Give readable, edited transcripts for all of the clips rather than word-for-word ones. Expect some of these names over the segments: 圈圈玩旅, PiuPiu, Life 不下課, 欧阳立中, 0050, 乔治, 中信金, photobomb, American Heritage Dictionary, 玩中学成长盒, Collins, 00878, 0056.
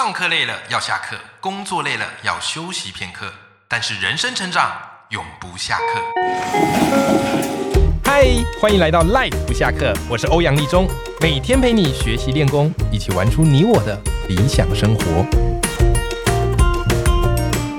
上课累了要下课，工作累了要休息片刻，但是人生成长永不下课。嗨，欢迎来到 Life 不下课，我是欧阳立中，每天陪你学习练功，一起玩出你我的理想生活。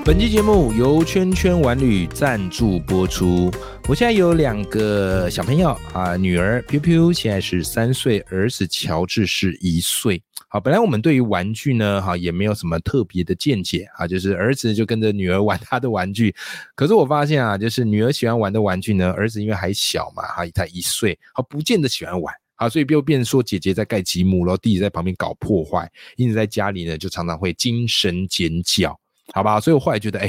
本期节目由圈圈玩旅赞助播出。我现在有2个小朋友啊，女儿 PiuPiu 现在是3岁，儿子乔治是1岁。好，本来我们对于玩具呢，哈，也没有什么特别的见解啊，就是儿子就跟着女儿玩他的玩具。可是我发现啊，就是女儿喜欢玩的玩具呢，儿子因为还小嘛，哈，才1岁，好，不见得喜欢玩啊，所以就变成说姐姐在盖积木，然后弟弟在旁边搞破坏，因此在家里呢就常常会精神尖叫，好吧？所以我后来觉得，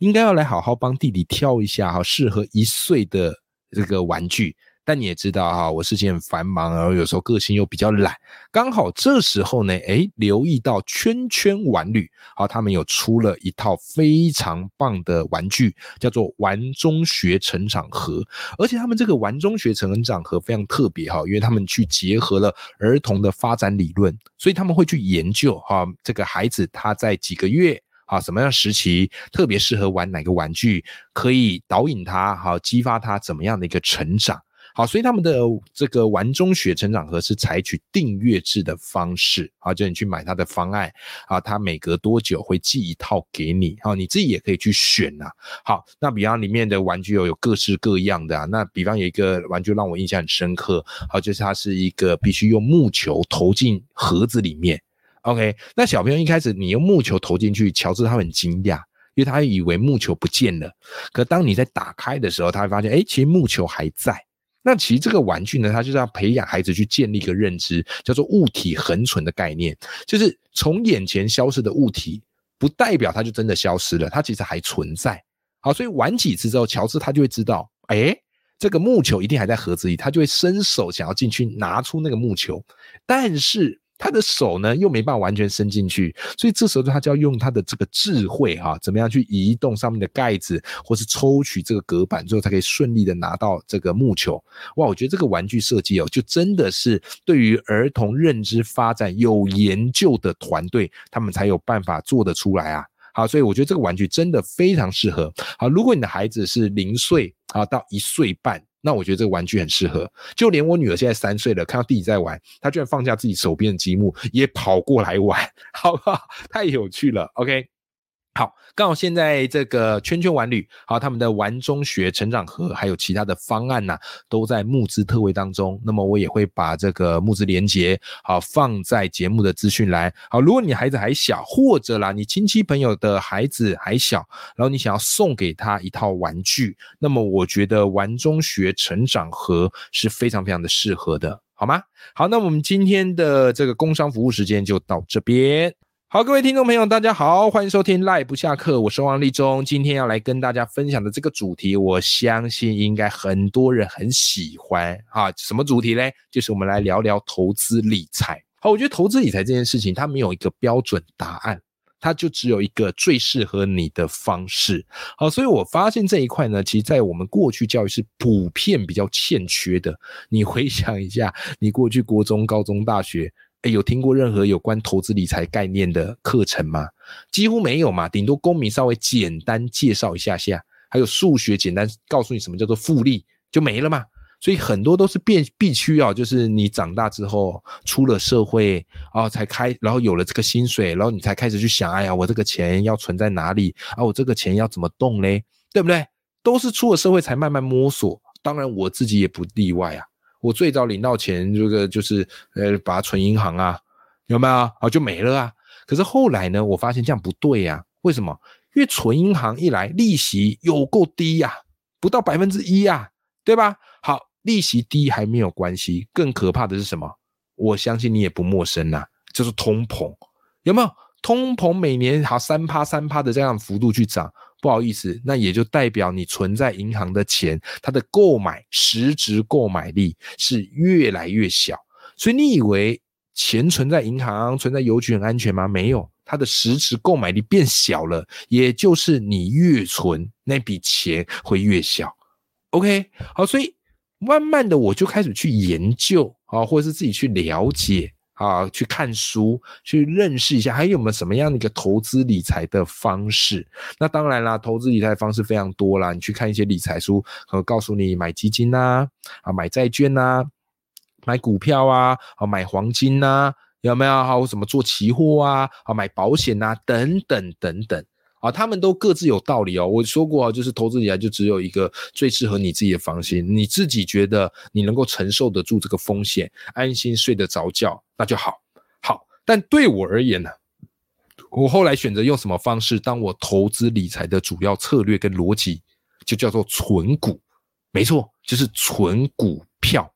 应该要来好好帮弟弟挑一下哈，适合1岁的这个玩具。但你也知道啊，我事情很繁忙，然后有时候个性又比较懒，刚好这时候呢，留意到圈圈玩旅，好，他们有出了一套非常棒的玩具，叫做玩中学成长盒，而且他们这个玩中学成长盒非常特别哈，因为他们去结合了儿童的发展理论，所以他们会去研究哈，这个孩子他在几个月。好，什么样时期特别适合玩哪个玩具，可以导引他，好，激发他怎么样的一个成长。好，所以他们的这个玩中学成长盒是采取订阅制的方式，好，就你去买他的方案，好，他每隔多久会寄一套给你，好，你自己也可以去选啊。好，那比方里面的玩具有各式各样的啊，那比方有一个玩具让我印象很深刻，好，就是它是一个必须用木球投进盒子里面。OK， 那小朋友一开始你用木球投进去，乔治他很惊讶，因为他以为木球不见了。可当你在打开的时候，他会发现，其实木球还在。那其实这个玩具呢，它就是要培养孩子去建立一个认知，叫做物体恒存的概念，就是从眼前消失的物体，不代表它就真的消失了，它其实还存在。好，所以玩几次之后，乔治他就会知道，这个木球一定还在盒子里，他就会伸手想要进去拿出那个木球，但是他的手呢又没办法完全伸进去，所以这时候他就要用他的这个智慧啊，怎么样去移动上面的盖子，或是抽取这个隔板之后，才可以顺利的拿到这个木球。哇，我觉得这个玩具设计就真的是对于儿童认知发展有研究的团队，他们才有办法做得出来啊。好，所以我觉得这个玩具真的非常适合。好，如果你的孩子是0岁啊到1岁半。那我觉得这个玩具很适合，就连我女儿现在3岁了，看到弟弟在玩，她居然放下自己手边的积木，也跑过来玩，好不好？太有趣了 ，OK。好，刚好现在这个圈圈玩旅，好，他们的玩中学成长盒还有其他的方案呢，都在募资特惠当中。那么我也会把这个募资连结好放在节目的资讯栏。好，如果你孩子还小，或者啦你亲戚朋友的孩子还小，然后你想要送给他一套玩具，那么我觉得玩中学成长盒是非常非常的适合的，好吗？好，那我们今天的这个工商服务时间就到这边。好，各位听众朋友大家好，欢迎收听 Live 不下课，我是王立中。今天要来跟大家分享的这个主题，我相信应该很多人很喜欢啊。什么主题呢？就是我们来聊聊投资理财。好，我觉得投资理财这件事情它没有一个标准答案，它就只有一个最适合你的方式。好，所以我发现这一块呢，其实在我们过去教育是普遍比较欠缺的。你回想一下，你过去国中、高中、大学有听过任何有关投资理财概念的课程吗？几乎没有嘛，顶多公民稍微简单介绍一下下，还有数学简单告诉你什么叫做复利，就没了嘛。所以很多都是必须啊，就是你长大之后出了社会啊，然后有了这个薪水，然后你才开始去想，哎呀，我这个钱要存在哪里啊？我这个钱要怎么动嘞？对不对？都是出了社会才慢慢摸索，当然我自己也不例外啊。我最早领到钱这个就是把它存银行啊，有没有啊？就没了啊。可是后来呢，我发现这样不对啊。为什么？因为存银行一来利息有够低啊，不到1%啊，对吧？好，利息低还没有关系，更可怕的是什么？我相信你也不陌生啊，就是通膨，有没有？通膨每年好 3% 的这样幅度去涨，不好意思，那也就代表你存在银行的钱，它的实质购买力是越来越小。所以你以为钱存在银行、存在邮局很安全吗？没有，它的实质购买力变小了，也就是你越存，那笔钱会越小。OK， 好，所以慢慢的我就开始去研究啊，或者是自己去了解啊，去看书，去认识一下还有没有什么样的一个投资理财的方式。那当然啦，投资理财的方式非常多啦，你去看一些理财书，可能告诉你买基金啊，买债券啊，买股票啊，买黄金啊，有没有好什么做期货啊，买保险啊，等等等等。啊，他们都各自有道理哦。我说过啊，就是投资理财就只有一个最适合你自己的方式，你自己觉得你能够承受得住这个风险，安心睡得着觉，那就好。好，但对我而言呢，我后来选择用什么方式当我投资理财的主要策略跟逻辑，就叫做存股。没错，就是存股票。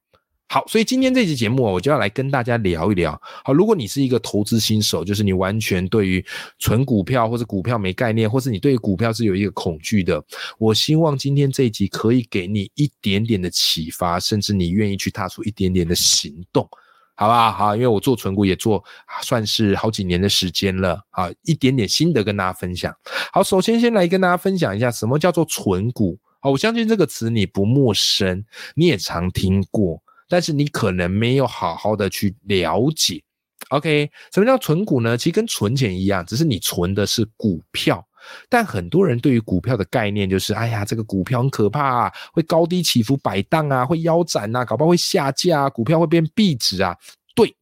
好，所以今天这期节目我就要来跟大家聊一聊。好，如果你是一个投资新手，就是你完全对于存股票或是股票没概念，或是你对于股票是有一个恐惧的，我希望今天这一集可以给你一点点的启发，甚至你愿意去踏出一点点的行动，好不好？好，因为我做存股也做算是好几年的时间了，好，一点点心得跟大家分享。好，首先先来跟大家分享一下什么叫做存股。好，我相信这个词你不陌生，你也常听过，但是你可能没有好好的去了解。 OK， 什么叫存股呢？其实跟存钱一样，只是你存的是股票。但很多人对于股票的概念就是哎呀，这个股票很可怕啊，会高低起伏摆荡啊，会腰斩啊，搞不好会下架啊，股票会变币值啊。对，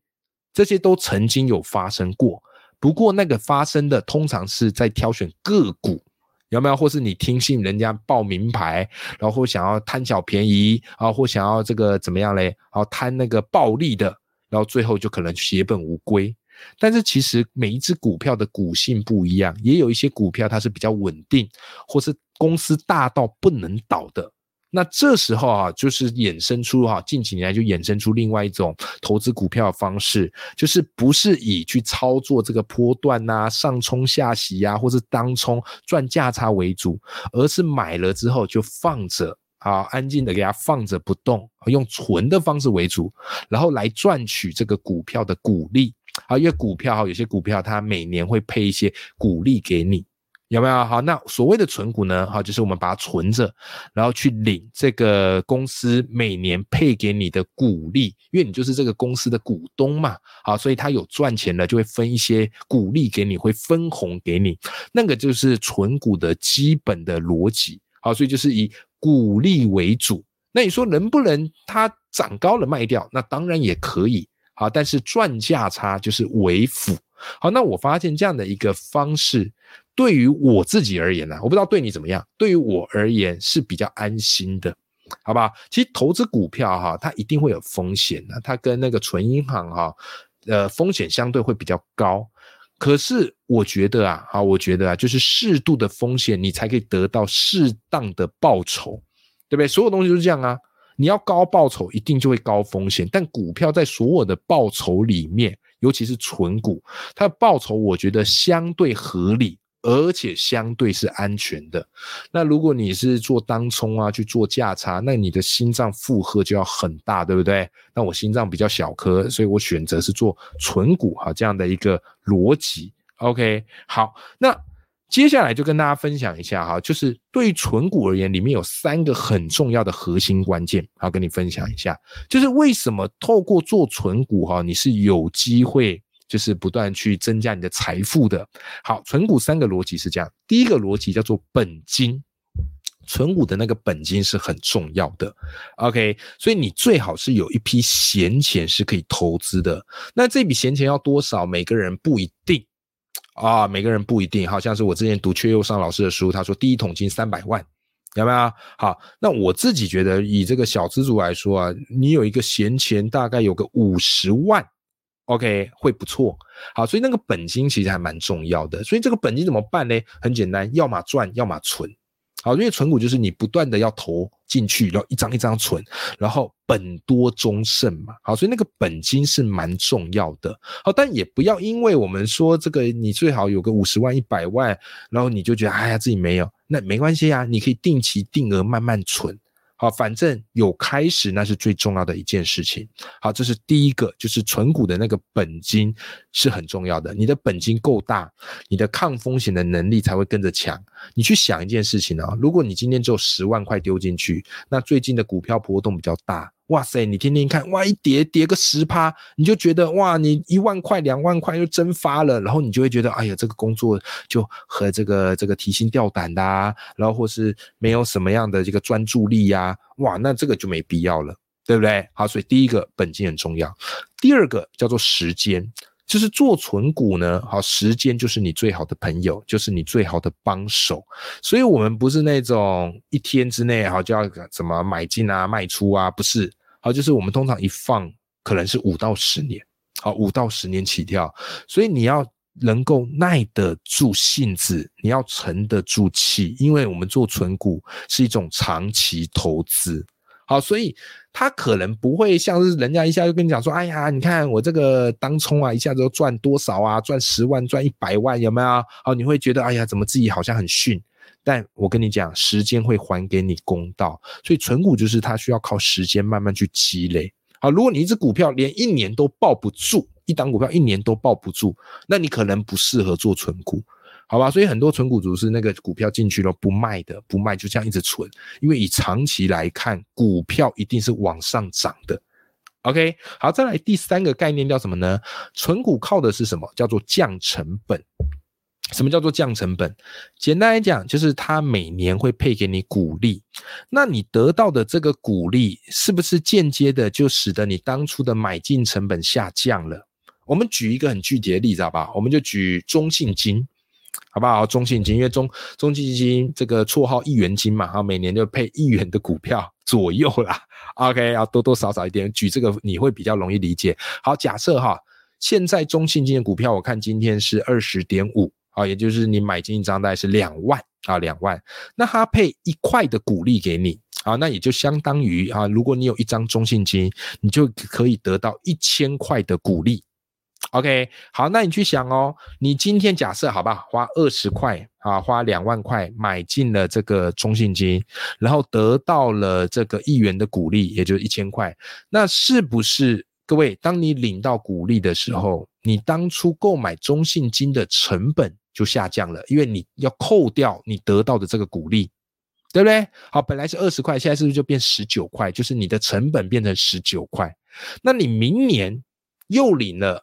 这些都曾经有发生过，不过那个发生的通常是在挑选个股，有没有？或是你听信人家报名牌，然后或想要贪小便宜啊，或想要这个怎么样嘞？然后贪那个暴利的，然后最后就可能血本无归。但是其实每一只股票的股性不一样，也有一些股票它是比较稳定，或是公司大到不能倒的。那这时候啊，就是衍生出啊，近几年来就衍生出另外一种投资股票的方式，就是不是以去操作这个波段啊，上冲下洗啊，或是当冲赚价差为主，而是买了之后就放着啊，安静的给它放着不动，用存的方式为主，然后来赚取这个股票的股利啊，因为股票有些股票它每年会配一些股利给你。有没有？好，那所谓的存股呢，好，就是我们把它存着，然后去领这个公司每年配给你的股利，因为你就是这个公司的股东嘛，好，所以他有赚钱了就会分一些股利给你，会分红给你，那个就是存股的基本的逻辑。好，所以就是以股利为主。那你说能不能它涨高了卖掉？那当然也可以，好，但是赚价差就是为辅。好，那我发现这样的一个方式对于我自己而言呢，我不知道对你怎么样，对于我而言是比较安心的，好吧？其实投资股票哈，它一定会有风险的，它跟那个存银行哈，风险相对会比较高。可是我觉得啊，好，我觉得啊，就是适度的风险，你才可以得到适当的报酬，对不对？所有东西都是这样啊，你要高报酬，一定就会高风险。但股票在所有的报酬里面，尤其是存股，它的报酬我觉得相对合理。而且相对是安全的。那如果你是做当冲啊，去做价差，那你的心脏负荷就要很大，对不对？那我心脏比较小颗，所以我选择是做存股啊，这样的一个逻辑。OK， 好，那接下来就跟大家分享一下哈，就是对于存股而言，里面有三个很重要的核心关键，好，跟你分享一下，就是为什么透过做存股哈，你是有机会。就是不断去增加你的财富的。好，存股三个逻辑是这样，第一个逻辑叫做本金，存股的那个本金是很重要的。 OK， 所以你最好是有一批闲钱是可以投资的，那这笔闲钱要多少，每个人不一定啊，每个人不一定。好像是我之前读阙又上老师的书，他说第一桶金300万，有没有？好，那我自己觉得以这个小资族来说啊，你有一个闲钱大概有个50万，OK， 会不错。好，所以那个本金其实还蛮重要的。所以这个本金怎么办呢？很简单，要么赚，要么存。好，因为存股就是你不断的要投进去，然后一张一张存，然后本多终胜嘛。好，所以那个本金是蛮重要的。好，但也不要因为我们说这个你最好有个50万、100万，然后你就觉得哎呀自己没有，那没关系啊，你可以定期定额慢慢存。好，反正有开始那是最重要的一件事情。好，这是第一个，就是存股的那个本金是很重要的。你的本金够大，你的抗风险的能力才会跟着强。你去想一件事情啊，如果你今天只有10万块丢进去，那最近的股票波动比较大，哇塞你听听看，哇一跌跌个 10%， 你就觉得哇你1万块2万块就蒸发了，然后你就会觉得哎呀这个工作就和这个提心吊胆的啊，然后或是没有什么样的这个专注力啊，哇那这个就没必要了，对不对？好，所以第一个本金很重要。第二个叫做时间，就是做存股呢，好，时间就是你最好的朋友，就是你最好的帮手。所以我们不是那种一天之内好就要怎么买进啊卖出啊，不是，好，就是我们通常一放可能是5到10年，好，5到10年起跳。所以你要能够耐得住性子，你要沉得住气，因为我们做存股是一种长期投资。好，所以他可能不会像是人家一下就跟你讲说，哎呀你看我这个当冲啊一下子就赚多少啊，赚10万赚100万，有没有？好，你会觉得哎呀怎么自己好像很逊，但我跟你讲时间会还给你公道。所以存股就是它需要靠时间慢慢去积累。好，如果你一只股票连1年都抱不住，一档股票1年都抱不住，那你可能不适合做存股，好吧？所以很多存股族是那个股票进去了不卖的，不卖就这样一直存，因为以长期来看股票一定是往上涨的。 OK， 好，再来第三个概念叫什么呢？存股靠的是什么？叫做降成本。什么叫做降成本？简单来讲就是它每年会配给你股利，那你得到的这个股利是不是间接的就使得你当初的买进成本下降了？我们举一个很具体的例子好不好？我们就举中信金好不好？中信金因为中信金这个绰号1元金嘛，每年就配1元的股票左右啦。 OK， 要多多少少一点，举这个你会比较容易理解。好，假设哈，现在中信金的股票我看今天是 20.5， 好，也就是你买进一张大概是2万啊，2万，那它配1块的股利给你，好，那也就相当于啊，如果你有一张中信金，你就可以得到1000块的股利。OK， 好，那你去想哦，你今天假设好不好，花20块啊，花2万块买进了这个中信金，然后得到了这个1元的股利，也就是1000块。那是不是各位，当你领到股利的时候，你当初购买中信金的成本就下降了，因为你要扣掉你得到的这个股利，对不对？好，本来是20块，现在是不是就变19块？就是你的成本变成19块。那你明年又领了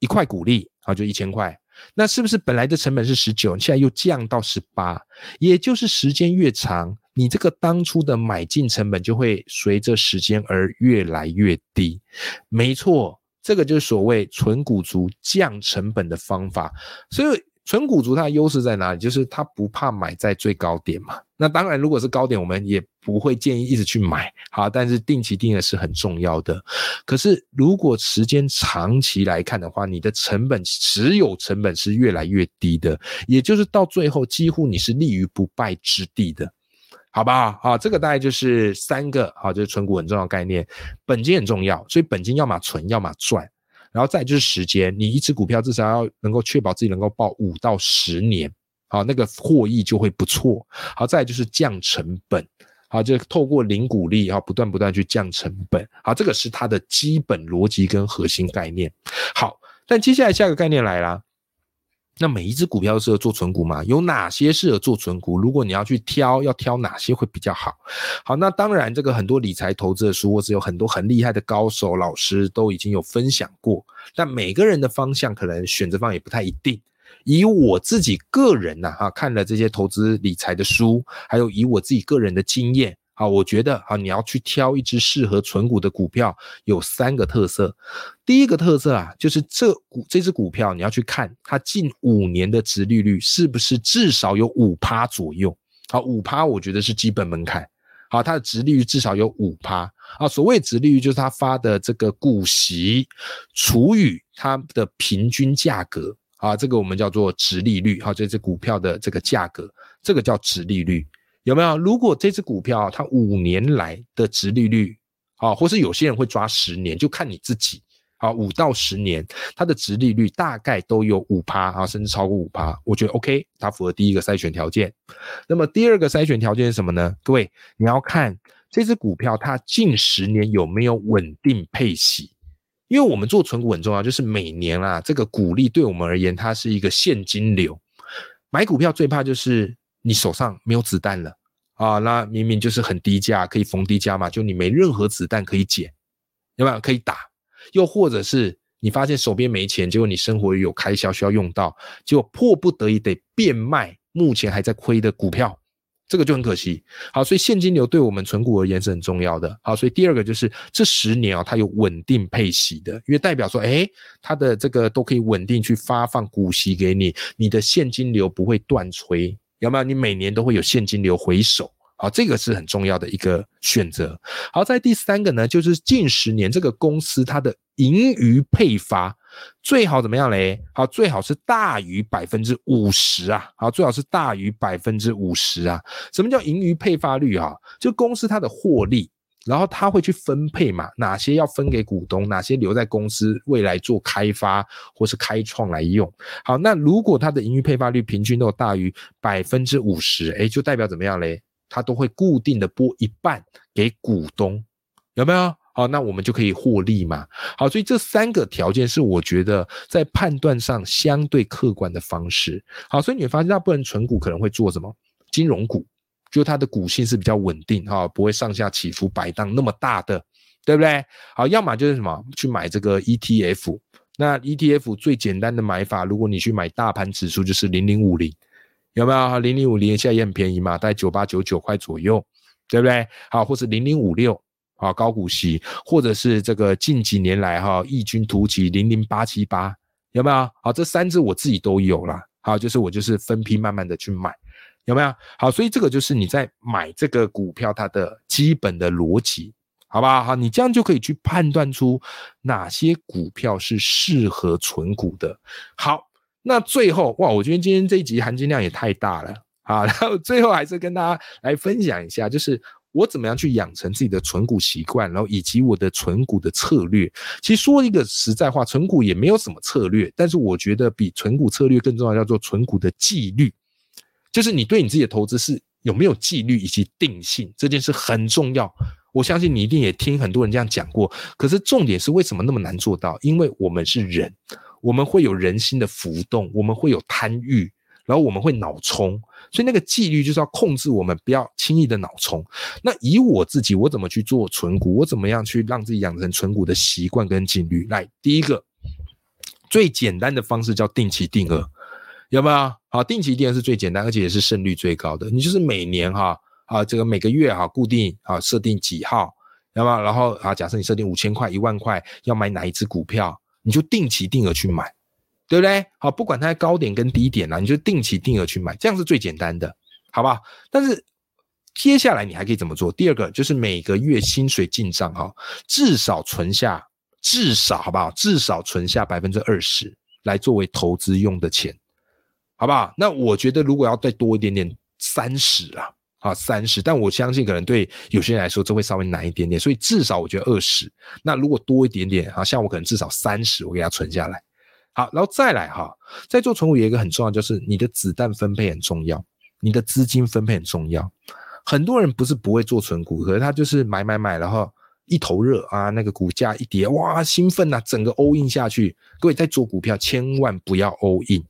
1块股利，好，就1000块，那是不是本来的成本是19，现在又降到18？也就是时间越长，你这个当初的买进成本就会随着时间而越来越低。没错，这个就是所谓存股族降成本的方法。所以存股族它的优势在哪里？就是它不怕买在最高点嘛。那当然如果是高点我们也不会建议一直去买，好，但是定期定额是很重要的。可是如果时间长期来看的话，你的成本持有成本是越来越低的，也就是到最后几乎你是立于不败之地的，好不好？好，这个大概就是三个，好，就是存股很重要的概念。本金很重要，所以本金要么存要么赚，然后再就是时间，你一只股票至少要能够确保自己能够抱5到10年，好，那个获益就会不错。好，再就是降成本，好，就透过零股利，好，不断去降成本。好，这个是它的基本逻辑跟核心概念。好，但接下来下个概念来啦，那每一只股票适合做存股吗？有哪些适合做存股？如果你要去挑，要挑哪些会比较好？好，那当然这个很多理财投资的书或是有很多很厉害的高手老师都已经有分享过，但每个人的方向可能选择方也不太一定。以我自己个人啊，看了这些投资理财的书，还有以我自己个人的经验，好，我觉得好，你要去挑一只适合存股的股票有3个特色。第一个特色啊，就是这只股票你要去看它近5年的殖利率是不是至少有 5% 左右。好， 5% 我觉得是基本门槛。好，它的殖利率至少有 5%。好，所谓殖利率就是它发的这个股息除以它的平均价格。好，这个我们叫做殖利率。好，这只股票的这个价格，这个叫殖利率。有没有？如果这只股票它5年来的殖利率，好，或是有些人会抓10年，就看你自己。好，5到10年，它的殖利率大概都有 5%， 啊，甚至超过 5%， 我觉得 OK， 它符合第一个筛选条件。那么第二个筛选条件是什么呢？各位，你要看这只股票它近10年有没有稳定配息。因为我们做存股很重要，就是每年啦，这个股利对我们而言它是一个现金流。买股票最怕就是你手上没有子弹了，啊，那明明就是很低价，可以逢低加码，就你没任何子弹可以捡，要不然可以打。又或者是你发现手边没钱，结果你生活有开销需要用到，结果迫不得已得变卖目前还在亏的股票，这个就很可惜。好，所以现金流对我们存股而言是很重要的。好，所以第二个就是这10年啊，它有稳定配息的，因为代表说它的这个都可以稳定去发放股息给你，你的现金流不会断垂，要不然你每年都会有现金流回手。好，这个是很重要的一个选择。好，在第三个呢，就是近10年这个公司它的盈余配发最好怎么样嘞？好，最好是大于 50% 啊！好，最好是大于 50% 啊！什么叫盈余配发率啊？就公司它的获利，然后它会去分配嘛，哪些要分给股东，哪些留在公司未来做开发或是开创来用。好，那如果它的盈余配发率平均都大于 50%， 就代表怎么样嘞？它都会固定的拨一半给股东，有没有？好，那我们就可以获利嘛。好，所以这三个条件是我觉得在判断上相对客观的方式。好，所以你会发现大部分存股可能会做什么？金融股，就它的股性是比较稳定，不会上下起伏摆荡那么大的，对不对？好，要么就是什么？去买这个 ETF。那 ETF 最简单的买法，如果你去买大盘指数就是0050，有没有？0050现在也很便宜嘛，大概9899块左右，对不对？好，或是0056。好，高股息，或者是这个近几年来异军突起00878，有没有？好，这三支我自己都有啦。好，我就是分批慢慢的去买，有没有？好，所以这个就是你在买这个股票它的基本的逻辑，好不好？好，你这样就可以去判断出哪些股票是适合存股的。好，那最后哇，我觉得今天这一集含金量也太大了。好，然后最后还是跟大家来分享一下，就是我怎么样去养成自己的存股习惯，然后以及我的存股的策略。其实说一个实在话，存股也没有什么策略，但是我觉得比存股策略更重要叫做存股的纪律，就是你对你自己的投资是有没有纪律以及定性，这件事很重要。我相信你一定也听很多人这样讲过，可是重点是为什么那么难做到？因为我们是人，我们会有人心的浮动，我们会有贪欲，然后我们会脑冲，所以那个纪律就是要控制我们不要轻易的脑冲。那以我自己，我怎么去做存股，我怎么样去让自己养成存股的习惯跟纪律？来，第一个最简单的方式叫定期定额，有没有？好，定期定额是最简单而且也是胜率最高的。你就是每年这个每个月固定设定几号，有没有？然后假设你设定5000块10000块要买哪一只股票，你就定期定额去买，对不对？好，不管它高点跟低点啦，你就定期定额去买，这样是最简单的，好不好？但是接下来你还可以怎么做？第二个就是每个月薪水进账至少存下 20% 来作为投资用的钱，好不好？那我觉得如果要再多一点点30啦，30，但我相信可能对有些人来说这会稍微难一点点，所以至少我觉得20，那如果多一点点像我可能至少30我给它存下来。好，然后再来在做存股有一个很重要，就是你的子弹分配很重要，你的资金分配很重要。很多人不是不会做存股，可是他就是买，然后一头热那个股价一跌，哇，兴奋整个 all in 下去。各位在做股票千万不要 all in，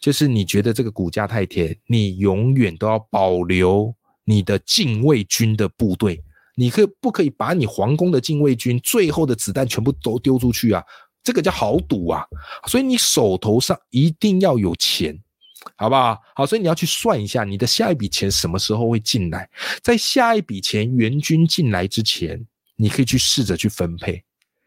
就是你觉得这个股价太甜，你永远都要保留你的禁卫军的部队，你不可以把你皇宫的禁卫军最后的子弹全部都丢出去啊？这个叫豪赌啊，所以你手头上一定要有钱，好不好？好，所以你要去算一下你的下一笔钱什么时候会进来，在下一笔钱援军进来之前，你可以去试着去分配。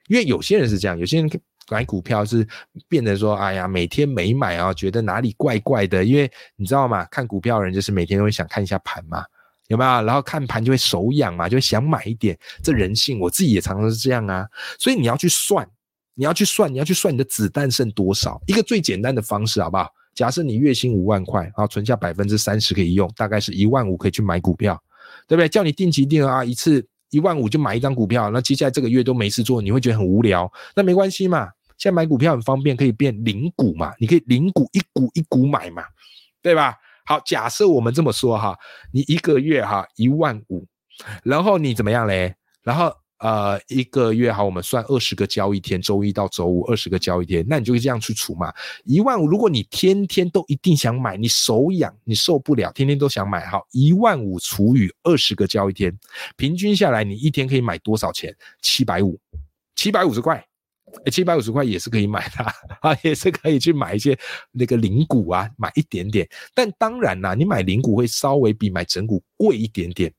因为有些人是这样，有些人买股票是变成说，哎呀，每天没买觉得哪里怪怪的，因为你知道吗？看股票的人就是每天都会想看一下盘嘛，有没有？然后看盘就会手痒嘛，就会想买一点，这人性，我自己也常常是这样啊。所以你要去算。你要去算你的子弹剩多少。一个最简单的方式，好不好？假设你月薪50000块，然后存下 30% 可以用，大概是15000可以去买股票，对不对？叫你定期定额一次15000就买一张股票，那接下来这个月都没事做，你会觉得很无聊，那没关系嘛，现在买股票很方便，可以变零股嘛，你可以零股一股一股买嘛，对吧？好，假设我们这么说你一个月15000，然后你怎么样嘞？然后一个月好，我们算20个交易天，周一到周五20个交易天，那你就这样去除嘛。1万，如果你天天都一定想买，你手痒你受不了，天天都想买，好，1万5除以20个交易天，平均下来你一天可以买多少钱？750块。750块也是可以买的啊，也是可以去买一些那个零股啊，买一点点。但当然啦，你买零股会稍微比买整股贵一点点。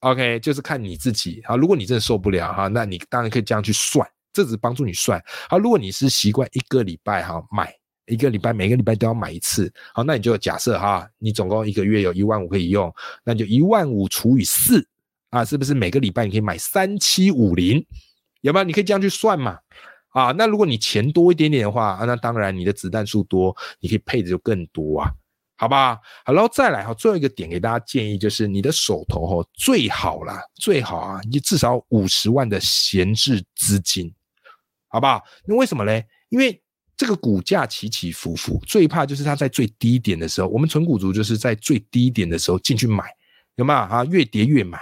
OK， 就是看你自己啊。如果你真的受不了啊，那你当然可以这样去算，这只帮助你算。好，如果你是习惯一个礼拜哈买，一个礼拜每个礼拜都要买一次，好，那你就假设哈，你总共一个月有1万5可以用，那你就1万5除以4啊，是不是每个礼拜你可以买3750？有没有？你可以这样去算嘛。啊，那如果你钱多一点点的话，啊，那当然你的子弹数多，你可以配的就更多啊，好吧？好，然后再来哈，最后一个点给大家建议就是，你的手头哈最好啦，最好啊，你至少50万的闲置资金，好不好？那为什么呢？因为这个股价起起伏伏，最怕就是它在最低点的时候，我们存股族就是在最低点的时候进去买，有没有啊？越跌越买，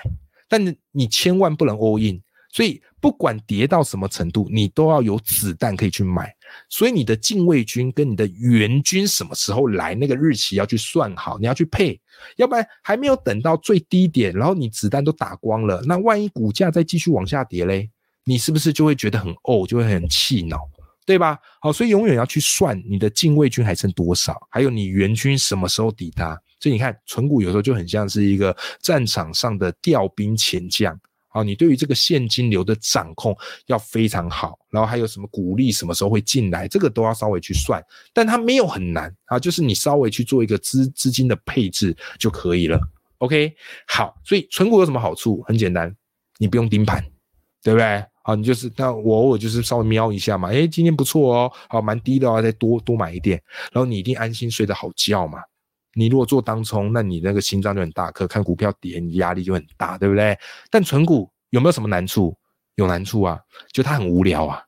但你千万不能 all in。所以不管跌到什么程度，你都要有子弹可以去买。所以你的近卫军跟你的援军什么时候来，那个日期要去算好，你要去配，要不然还没有等到最低点，然后你子弹都打光了，那万一股价再继续往下跌嘞，你是不是就会觉得很怄，就会很气恼，对吧？好，所以永远要去算你的近卫军还剩多少，还有你援军什么时候抵达。所以你看，存股有时候就很像是一个战场上的调兵遣将。好，你对于这个现金流的掌控要非常好，然后还有什么股利什么时候会进来，这个都要稍微去算，但它没有很难啊，就是你稍微去做一个资金的配置就可以了。 OK， 好，所以存股有什么好处？很简单，你不用盯盘，对不对？好，你就是那我偶尔就是稍微瞄一下嘛，诶，今天不错哦，好，蛮低的哦，再多买一点，然后你一定安心睡得好觉嘛。你如果做当冲，那你那个心脏就很大颗，看股票跌你压力就很大，对不对？但存股有没有什么难处？有难处啊，就它很无聊啊，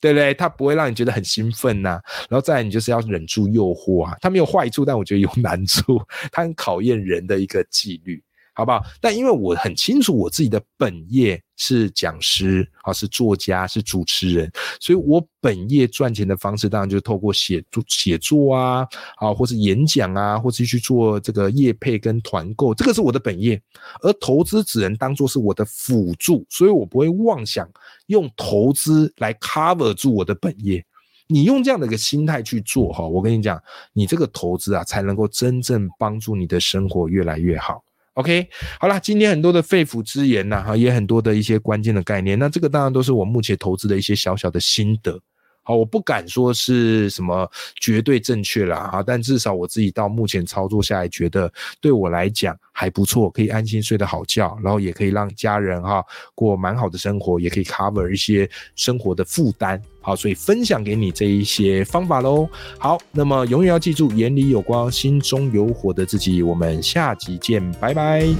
对不对？它不会让你觉得很兴奋啊，然后再来你就是要忍住诱惑啊，它没有坏处，但我觉得有难处，它很考验人的一个纪律，好不好？但因为我很清楚我自己的本业是讲师，是作家，是主持人，所以我本业赚钱的方式当然就是透过写作啊，或是演讲啊，或是去做这个业配跟团购，这个是我的本业，而投资只能当作是我的辅助，所以我不会妄想用投资来 cover 住我的本业。你用这样的一个心态去做，我跟你讲，你这个投资啊，才能够真正帮助你的生活越来越好。OK， 好啦，今天很多的肺腑之言啊，也很多的一些关键的概念，那这个当然都是我目前投资的一些小小的心得。好，我不敢说是什么绝对正确啦，但至少我自己到目前操作下来，觉得对我来讲还不错，可以安心睡得好觉，然后也可以让家人过蛮好的生活，也可以 cover 一些生活的负担。好，所以分享给你这一些方法咯。好，那么永远要记住，眼里有光，心中有火的自己。我们下集见，拜拜。